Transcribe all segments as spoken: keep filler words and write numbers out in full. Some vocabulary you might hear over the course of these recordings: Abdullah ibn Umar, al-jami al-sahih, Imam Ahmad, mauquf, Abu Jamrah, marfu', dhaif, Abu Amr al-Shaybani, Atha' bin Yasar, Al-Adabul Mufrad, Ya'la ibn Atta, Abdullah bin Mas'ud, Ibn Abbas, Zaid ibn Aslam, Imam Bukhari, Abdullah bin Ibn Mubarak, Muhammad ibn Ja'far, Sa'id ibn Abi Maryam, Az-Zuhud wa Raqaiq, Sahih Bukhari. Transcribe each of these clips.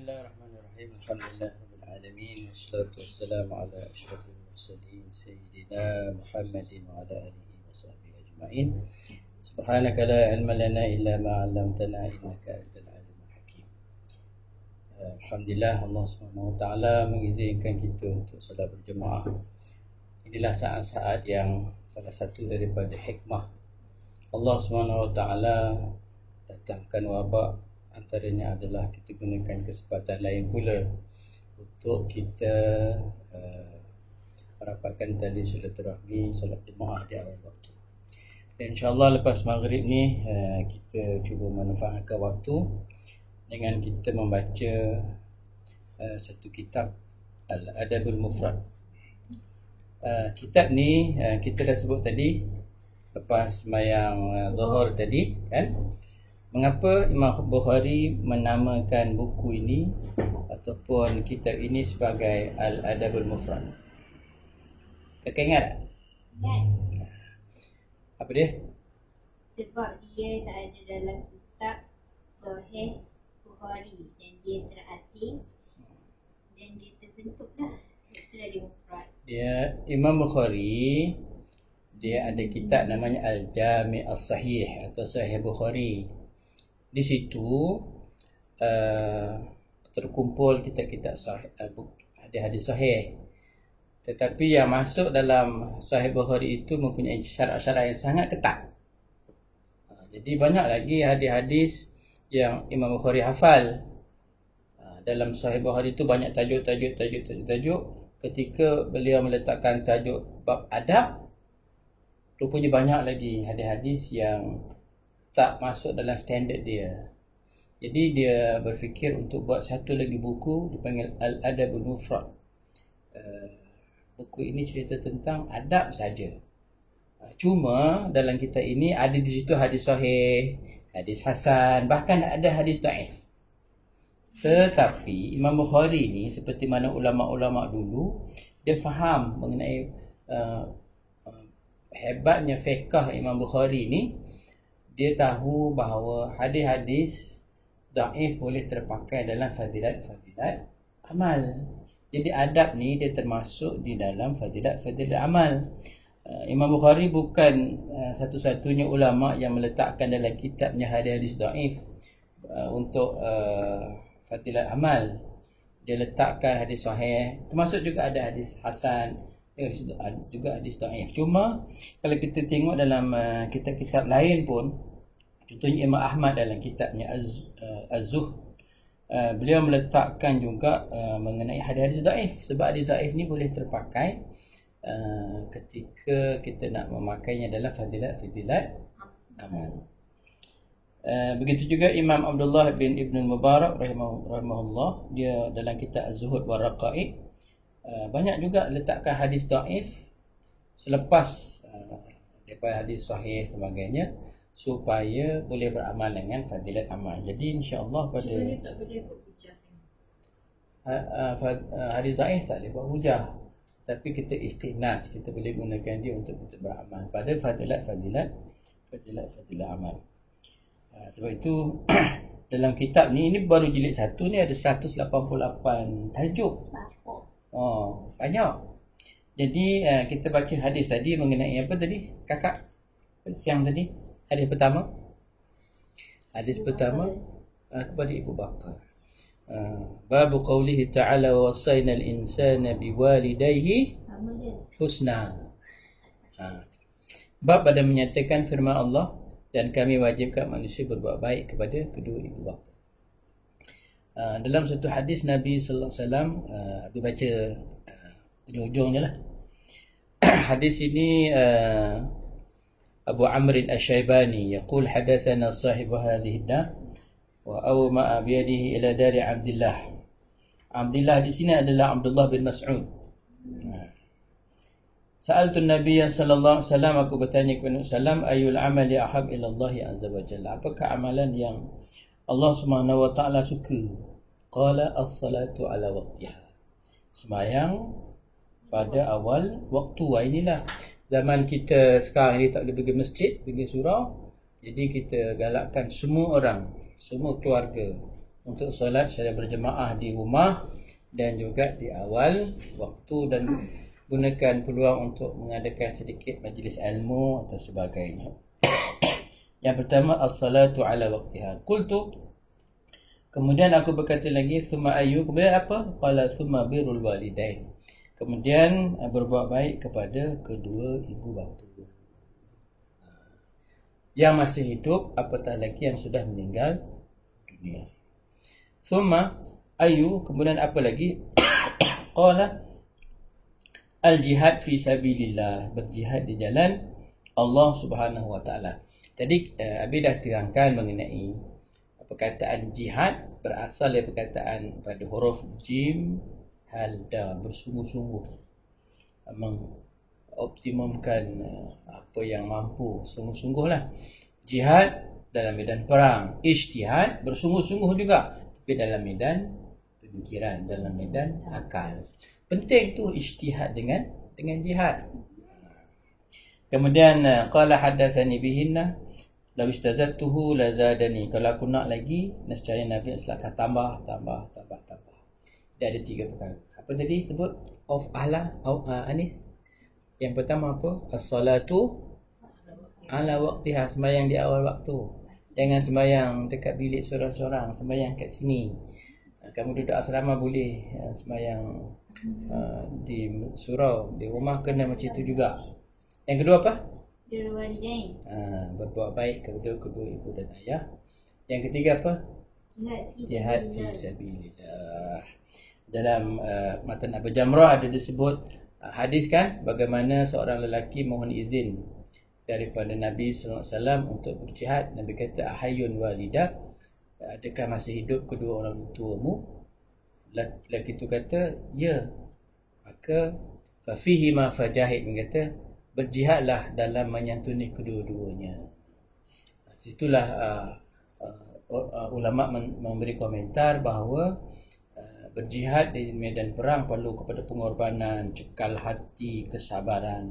Bismillahirrahmanirrahim. Alhamdulillahirabbil alamin. Wassalatu wassalamu ala asyrafil mursalin sayyidina Muhammadin wa ala alihi wasahbihi ajma'in. Subhanaka la ilma lana illa ma 'allamtana innaka antal alimul hakim. Alhamdulillah, Allah Subhanahu wa taala mengizinkan kita untuk solat berjemaah. Inilah saat-saat yang salah satu daripada hikmah Allah Subhanahu wa taala datangkan wabak. Antaranya adalah kita gunakan kesempatan lain pula untuk kita uh, rapatkan tali silaturahmi solat jemaah di awal waktu. Dan insyaAllah lepas maghrib ni uh, kita cuba manfaatkan waktu dengan kita membaca uh, satu kitab Al-Adabul Mufrad. Uh, kitab ni uh, kita dah sebut tadi lepas sembahyang uh, zuhur tadi kan. Mengapa Imam Bukhari menamakan buku ini ataupun kitab ini sebagai Al-Adabul Mufrad? Kakak ingat tak? Ya. Apa dia? Sebab dia tak ada dalam kitab Sahih Bukhari dan dia terasing dan dia terbentuklah setelah dia mufrad. Dia Imam Bukhari dia ada kitab namanya Al-Jami Al-Sahih atau Sahih Bukhari. Di situ uh, terkumpul kitab-kitab sahih, hadis-hadis sahih. Tetapi yang masuk dalam Sahih Bukhari itu mempunyai syarat-syarat yang sangat ketat. uh, Jadi banyak lagi hadis-hadis yang Imam Bukhari hafal. uh, Dalam Sahih Bukhari itu banyak tajuk-tajuk tajuk-tajuk. Ketika beliau meletakkan tajuk bab adab, rupanya banyak lagi hadis-hadis yang tak masuk dalam standard dia. Jadi dia berfikir untuk buat satu lagi buku dipanggil Al-Adabul Mufrad. Uh, buku ini cerita tentang adab saja. Uh, cuma dalam kitab ini ada di situ hadis sahih, hadis hasan, bahkan ada hadis dhaif. Tetapi Imam Bukhari ni seperti mana ulama-ulama dulu, dia faham mengenai uh, hebatnya fiqh Imam Bukhari ni. Dia tahu bahawa hadis-hadis dhaif boleh terpakai dalam fadilat-fadilat amal. Jadi adab ni dia termasuk di dalam fadilat-fadilat amal. uh, Imam Bukhari bukan uh, satu-satunya ulama' yang meletakkan dalam kitabnya hadis-hadis dhaif uh, untuk uh, fadilat amal. Dia letakkan hadis sahih, termasuk juga ada hadis hasan, juga hadis dhaif. Cuma kalau kita tengok dalam uh, kitab-kitab lain pun, contohnya Imam Ahmad dalam kitabnya Az, uh, Az-Zuhud, uh, beliau meletakkan juga uh, mengenai hadis-hadis dhaif. Sebab hadis dhaif ni boleh terpakai uh, ketika kita nak memakainya dalam fadilat-fadilat amal. Uh, begitu juga Imam Abdullah bin Ibn Mubarak rahimahullah, dia dalam kitab Az-Zuhud wa Raqaiq uh, banyak juga letakkan hadis dhaif selepas uh, daripada hadis sahih sebagainya, supaya boleh beramal dengan fadilat amal. Jadi insya-Allah pada dia tak boleh buat hujah. Ah hadis dhaif tak boleh buat hujah. Tapi kita istihnas, kita boleh gunakan dia untuk kita beramal pada fadilat-fadilat fadilat-fadilat amal. Ha, sebab itu dalam kitab ni, ini baru jilid satu ni ada seratus lapan puluh lapan tajuk. Oh, banyak. Jadi uh, kita baca hadis tadi mengenai apa tadi? Kakak siang tadi. Hadis pertama, hadis pertama uh, kepada ibu bapa. Uh, Bab qawlihi ta'ala wa wasainal insana biwalidayhi husna. Uh, bab pada menyatakan firman Allah, dan kami wajibkan manusia berbuat baik kepada kedua ibu bapa. Uh, dalam satu hadis Nabi sallallahu alaihi wasallam, habis baca uh, hujung je lah. Hadis ini uh, Abu Amr al-Shaybani yaqul hadathana sahibu hadhihi ad-dar wa awma biyadihi ila dari Abdullah. Abdullah di sini adalah Abdullah bin Mas'ud. Sa'altu an-nabiy sallallahu alaihi wasallam, aku bertanya kepada Nabi, ayul amali ahab ila Allah azza wa jalla, apakah amalan yang Allah Subhanahu wa taala suka? Qala as-salatu ala waqtiha, sembahyang pada awal waktu. Inilah zaman kita sekarang ni, tak boleh pergi masjid, pergi surau. Jadi kita galakkan semua orang, semua keluarga untuk solat secara berjemaah di rumah dan juga di awal waktu, dan gunakan peluang untuk mengadakan sedikit majlis ilmu atau sebagainya. Yang pertama, as-salatu ala waqtiha. Qultu, kemudian aku berkata lagi, thumma ayyu, kemudian apa? Qala thumma birrul walidain, kemudian berbuat baik kepada kedua ibu bapa. Yang masih hidup, apatah lagi yang sudah meninggal dunia. Thumma ayyu, kemudian apa lagi? Qala al-jihad fi sabilillah, berjihad di jalan Allah Subhanahu wa taala. Tadi uh, Abi dah terangkan mengenai perkataan jihad berasal dari perkataan pada huruf jim halda, bersungguh-sungguh mengoptimumkan apa yang mampu, sungguh-sungguhlah. Jihad dalam medan perang, ijtihad bersungguh-sungguh juga, tapi dalam medan pemikiran, dalam medan akal. Penting tu ijtihad dengan dengan jihad. Kemudian qala hadatsani bihinna la istazattuhu la zadani, kalau aku nak lagi nescaya Nabi silakan tambah tambah tambah tambah. Dia ada tiga perkara. Apa tadi sebut of ala au uh, anis. Yang pertama apa? As-salatu ala waqtiha, sembahyang di awal waktu. Jangan sembahyang dekat bilik seorang-seorang, sembahyang kat sini. Kamu duduk asrama boleh sembahyang uh, di surau, di rumah kena macam tu juga. Yang kedua apa? Berwalidain. Ah, berbuat baik kepada kedua ibu dan ayah. Yang ketiga apa? Jihad fi sabilillah. Dalam uh, matan Abu Jamrah ada disebut uh, hadis kan, bagaimana seorang lelaki mohon izin daripada Nabi sallallahu alaihi wasallam untuk berjihad. Nabi kata, ahayyun walidak, adakah masih hidup kedua orang tuamu? Lelaki itu kata, ya. Maka fa fihi ma fajahid, kata berjihadlah dalam menyantuni kedua-duanya. Situlah uh, uh, uh, ulama memberi komentar bahawa uh, berjihad di medan perang perlu kepada pengorbanan, cekal hati, kesabaran.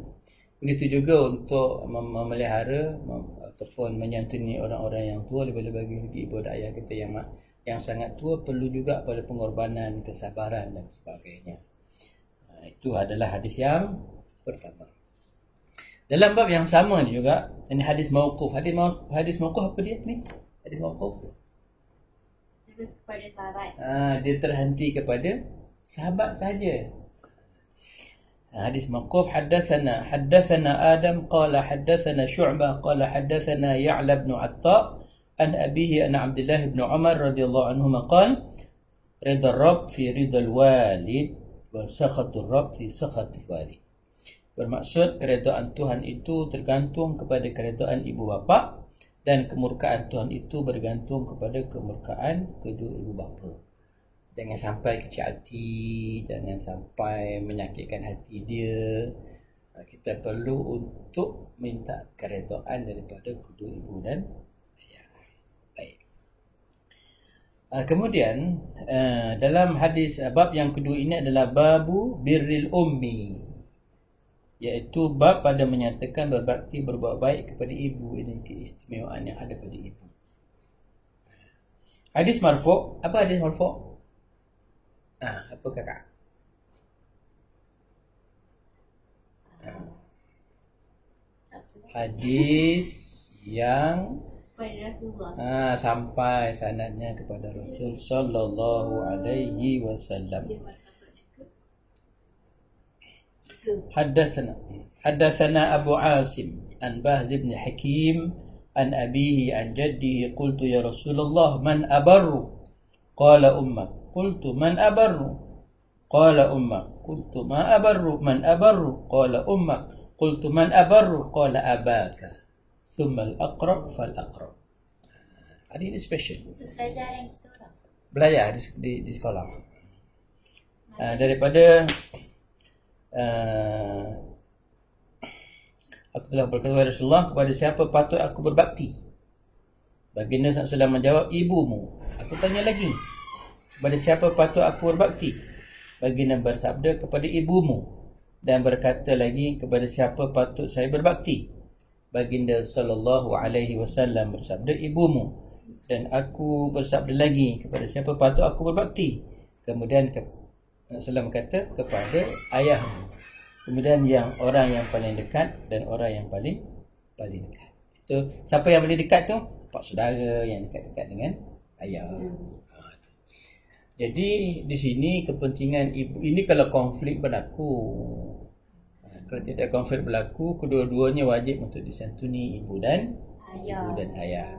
Begitu juga untuk mem- memelihara mem- ataupun menyantuni orang-orang yang tua, lebih-lebih bagi ibu dan ayah kita yang mak, yang sangat tua perlu juga pada pengorbanan, kesabaran dan sebagainya. Uh, itu adalah hadis yang pertama. Dalam bab yang sama ni juga, ini hadis mauquf. Hadis mauquf, hadis mauquf apa dia ni? Hadis mauquf. Terus kepada sahabat. Ah, dia terhenti kepada sahabat saja. Hadis mauquf, haddatsana haddatsana Adam qala haddatsana Syu'bah qala haddatsana Ya'la ibn Atta an abihi an Abdullah ibn Umar radhiyallahu anhuma qala ridha ar-rabb fi ridha al-walid wa sakhatu ar-rabb fi sakhati al-walid. Bermaksud keredaan Tuhan itu tergantung kepada keredaan ibu bapa, dan kemurkaan Tuhan itu bergantung kepada kemurkaan kedua ibu bapa. Jangan sampai kecil hati, jangan sampai menyakitkan hati dia. Kita perlu untuk minta keredaan daripada kedua ibu dan ayah. Baik. Kemudian dalam hadis bab yang kedua ini adalah babu birril ummi, iaitu bab pada menyatakan berbakti, berbuat baik kepada ibu. Ini keistimewaan yang ada pada ibu. Hadis marfu'. Apa hadis marfu'? Ah, apa kakak? Ah. Hadis yang ah, sampai sanadnya kepada Rasul sallallahu alaihi wasallam. حدثنا حدثنا أبو عاصم عن بهز بن حكيم عن أبيه عن جده قلت يا رسول الله من أبر قال أمك قلت من أبر قال أمك قلت ما أبر من أبر قال أمك قلت من أبر قال أباك ثم الأقرب فالأقرب. Hari ini special belajar di di sekolah daripada Uh, aku telah berkata kepada Rasulullah, kepada siapa patut aku berbakti? Baginda sallallahu alaihi wasallam menjawab, ibumu. Aku tanya lagi, kepada siapa patut aku berbakti? Baginda bersabda, kepada ibumu. Dan berkata lagi, kepada siapa patut saya berbakti? Baginda sallallahu alaihi wasallam bersabda, ibumu. Dan aku bersabda lagi, kepada siapa patut aku berbakti? Kemudian Rasulullah kata, kepada ayah. Kemudian yang orang yang paling dekat dan orang yang paling paling dekat. So, siapa yang paling dekat tu? Pak saudara yang dekat-dekat dengan ayah. Jadi di sini kepentingan ibu ini kalau konflik berlaku. Kalau tidak konflik berlaku, kedua-duanya wajib untuk disantuni ibu dan ayah. Ibu dan ayah.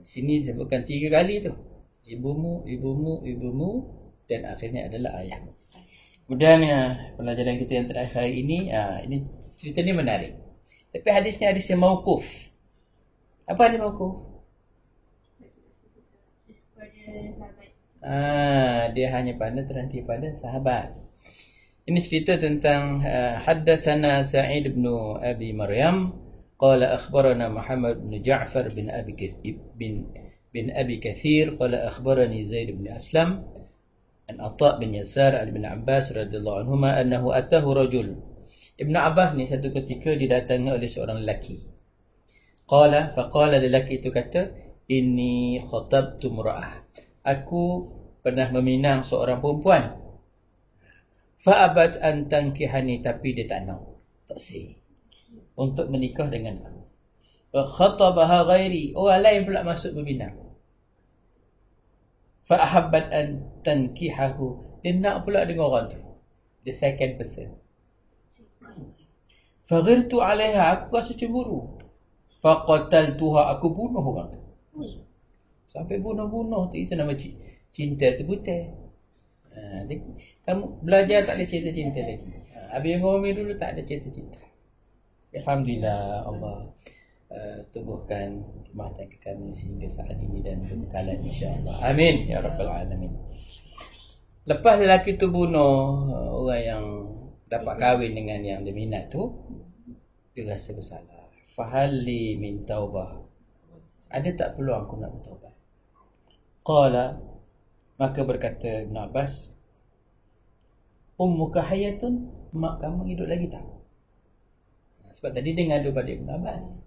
Di sini disebutkan tiga kali tu. Ibumu, ibumu, ibumu dan akhirnya adalah ayahmu. Kemudian pelajaran kita yang terakhir hari ini, ini cerita ni menarik. Tapi hadisnya hadis yang mauquf. Apa hadis mauquf? Ah, dia hanya pada terhenti pada sahabat. Ini cerita tentang uh, haddatsana Sa'id ibn Abi Maryam qala akhbarana Muhammad ibn Ja'far bin Abi Kathir bin bin Abi Kathir qala akhbarani Zaid ibn Aslam an Atha' bin Yasar an Ibn Abbas radhiyallahu anhuma annahu atahu rajul. Ibn Abbas ni satu ketika didatangi oleh seorang lelaki. Qala faqala lelaki itu kata, inni khatabtu mar'ah. Aku pernah meminang seorang perempuan. Fa'abat an tankihani, tapi dia tak nak. Tak sih. Untuk menikah dengan aku. Wa khatabaha ghairi. Orang lain pula masuk meminang. Fa'ahabbat an tankihahu. Dia nak pula dengan orang tu. The second person. Faghirtu alaiha. Aku rasa cemburu. Faqataltuha. Aku bunuh orang tu. Sampai bunuh-bunuh tu, itu nama cinta terbutai. Ha, kamu belajar tak ada cinta-cinta lagi. Ha, Habis Ngomir dulu tak ada cinta-cinta. Alhamdulillah Allah uh, tubuhkan kemahatan ke kami sehingga saat ini dan kekekalan insya-Allah. Amin ya rabbal alamin. Lepas lelaki tu bunuh orang yang dapat kahwin dengan yang dia minat tu, dia rasa bersalah. Fahalli min taubah. Ada tak peluang aku nak bertaubat? Qala, maka berkata Ibn Abbas, ummuka hayatun, mak kamu hidup lagi tak? Sebab tadi dia ngadu pada Ibn Abbas.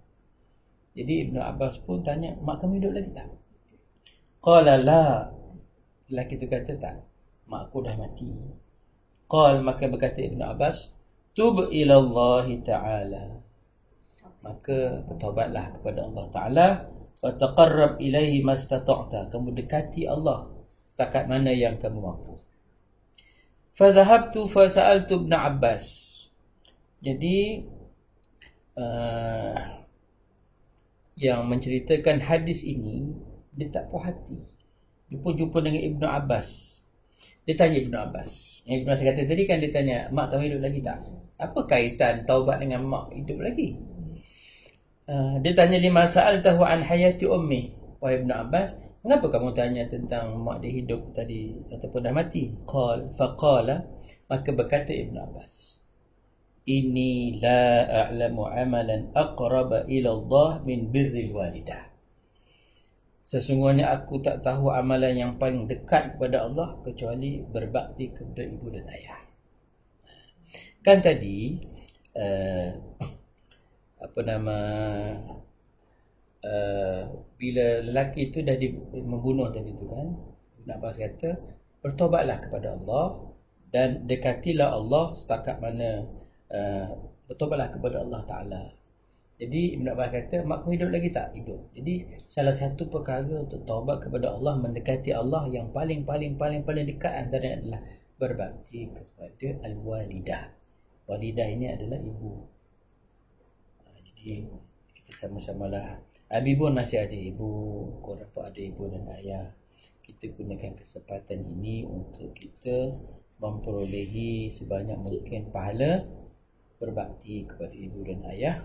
Jadi Ibn Abbas pun tanya, mak kamu hidup lagi tak? Qala la, lelaki tu kata tak, mak aku dah mati. Qala, maka berkata Ibn Abbas, tub ila Allah Ta'ala, maka bertaubatlah kepada Allah Ta'ala. Wa taqarrab ilaihi mastata'ta, kamu dekati Allah takat mana yang kamu mampu. Fa dhahabtu fa sa'altu Ibn Abbas. Jadi uh, yang menceritakan hadis ini dia tak puas hati. Dia pun jumpa dengan Ibn Abbas. Dia tanya Ibn Abbas. Yang Ibn Abbas kata tadi kan, dia tanya mak kamu hidup lagi tak? Apa kaitan taubat dengan mak hidup lagi? Uh, dia tanya lima sa'al tahu an hayati ummi. Wahai Ibn Abbas, kenapa kamu tanya tentang mak dia hidup tadi ataupun dah mati? Qal, faqala, maka berkata Ibn Abbas, inni la a'lamu amalan aqraba ila Allah min birril walidah. Sesungguhnya aku tak tahu amalan yang paling dekat kepada Allah kecuali berbakti kepada ibu dan ayah. Kan tadi uh, apa nama uh, bila lelaki tu dah di, membunuh tadi tu kan, nak pas kata bertaubatlah kepada Allah dan dekatilah Allah setakat mana uh, bertaubatlah kepada Allah Ta'ala. Jadi Ibn Abbas kata mak kamu hidup lagi tak? Hidup. Jadi salah satu perkara untuk taubat kepada Allah, mendekati Allah yang paling paling paling paling dekat antaranya adalah berbakti kepada al-walidah. Walidah ini adalah ibu. Kita sama-samalah. Abi pun masih ada ibu, korang pun ada ibu dan ayah. Kita gunakan kesempatan ini untuk kita memperolehi sebanyak mungkin pahala berbakti kepada ibu dan ayah.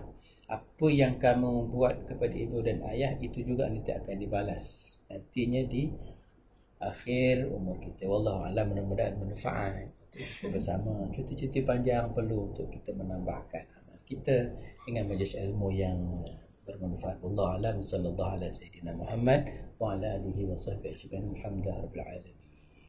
Apa yang kamu buat kepada ibu dan ayah, itu juga nanti akan dibalas nantinya di akhir umur kita. Wallahualam, mudah-mudahan bermanfaat untuk kita bersama. Cuti-cuti panjang perlu untuk kita menambahkan kita dengan majlis ilmu yang bermanfaat. Wallahu a'lam. Sallallahu alaihi wa sallam Muhammad wa ala alihi wa sahbihi ajma'in. Alhamdulillah rabbil alamin.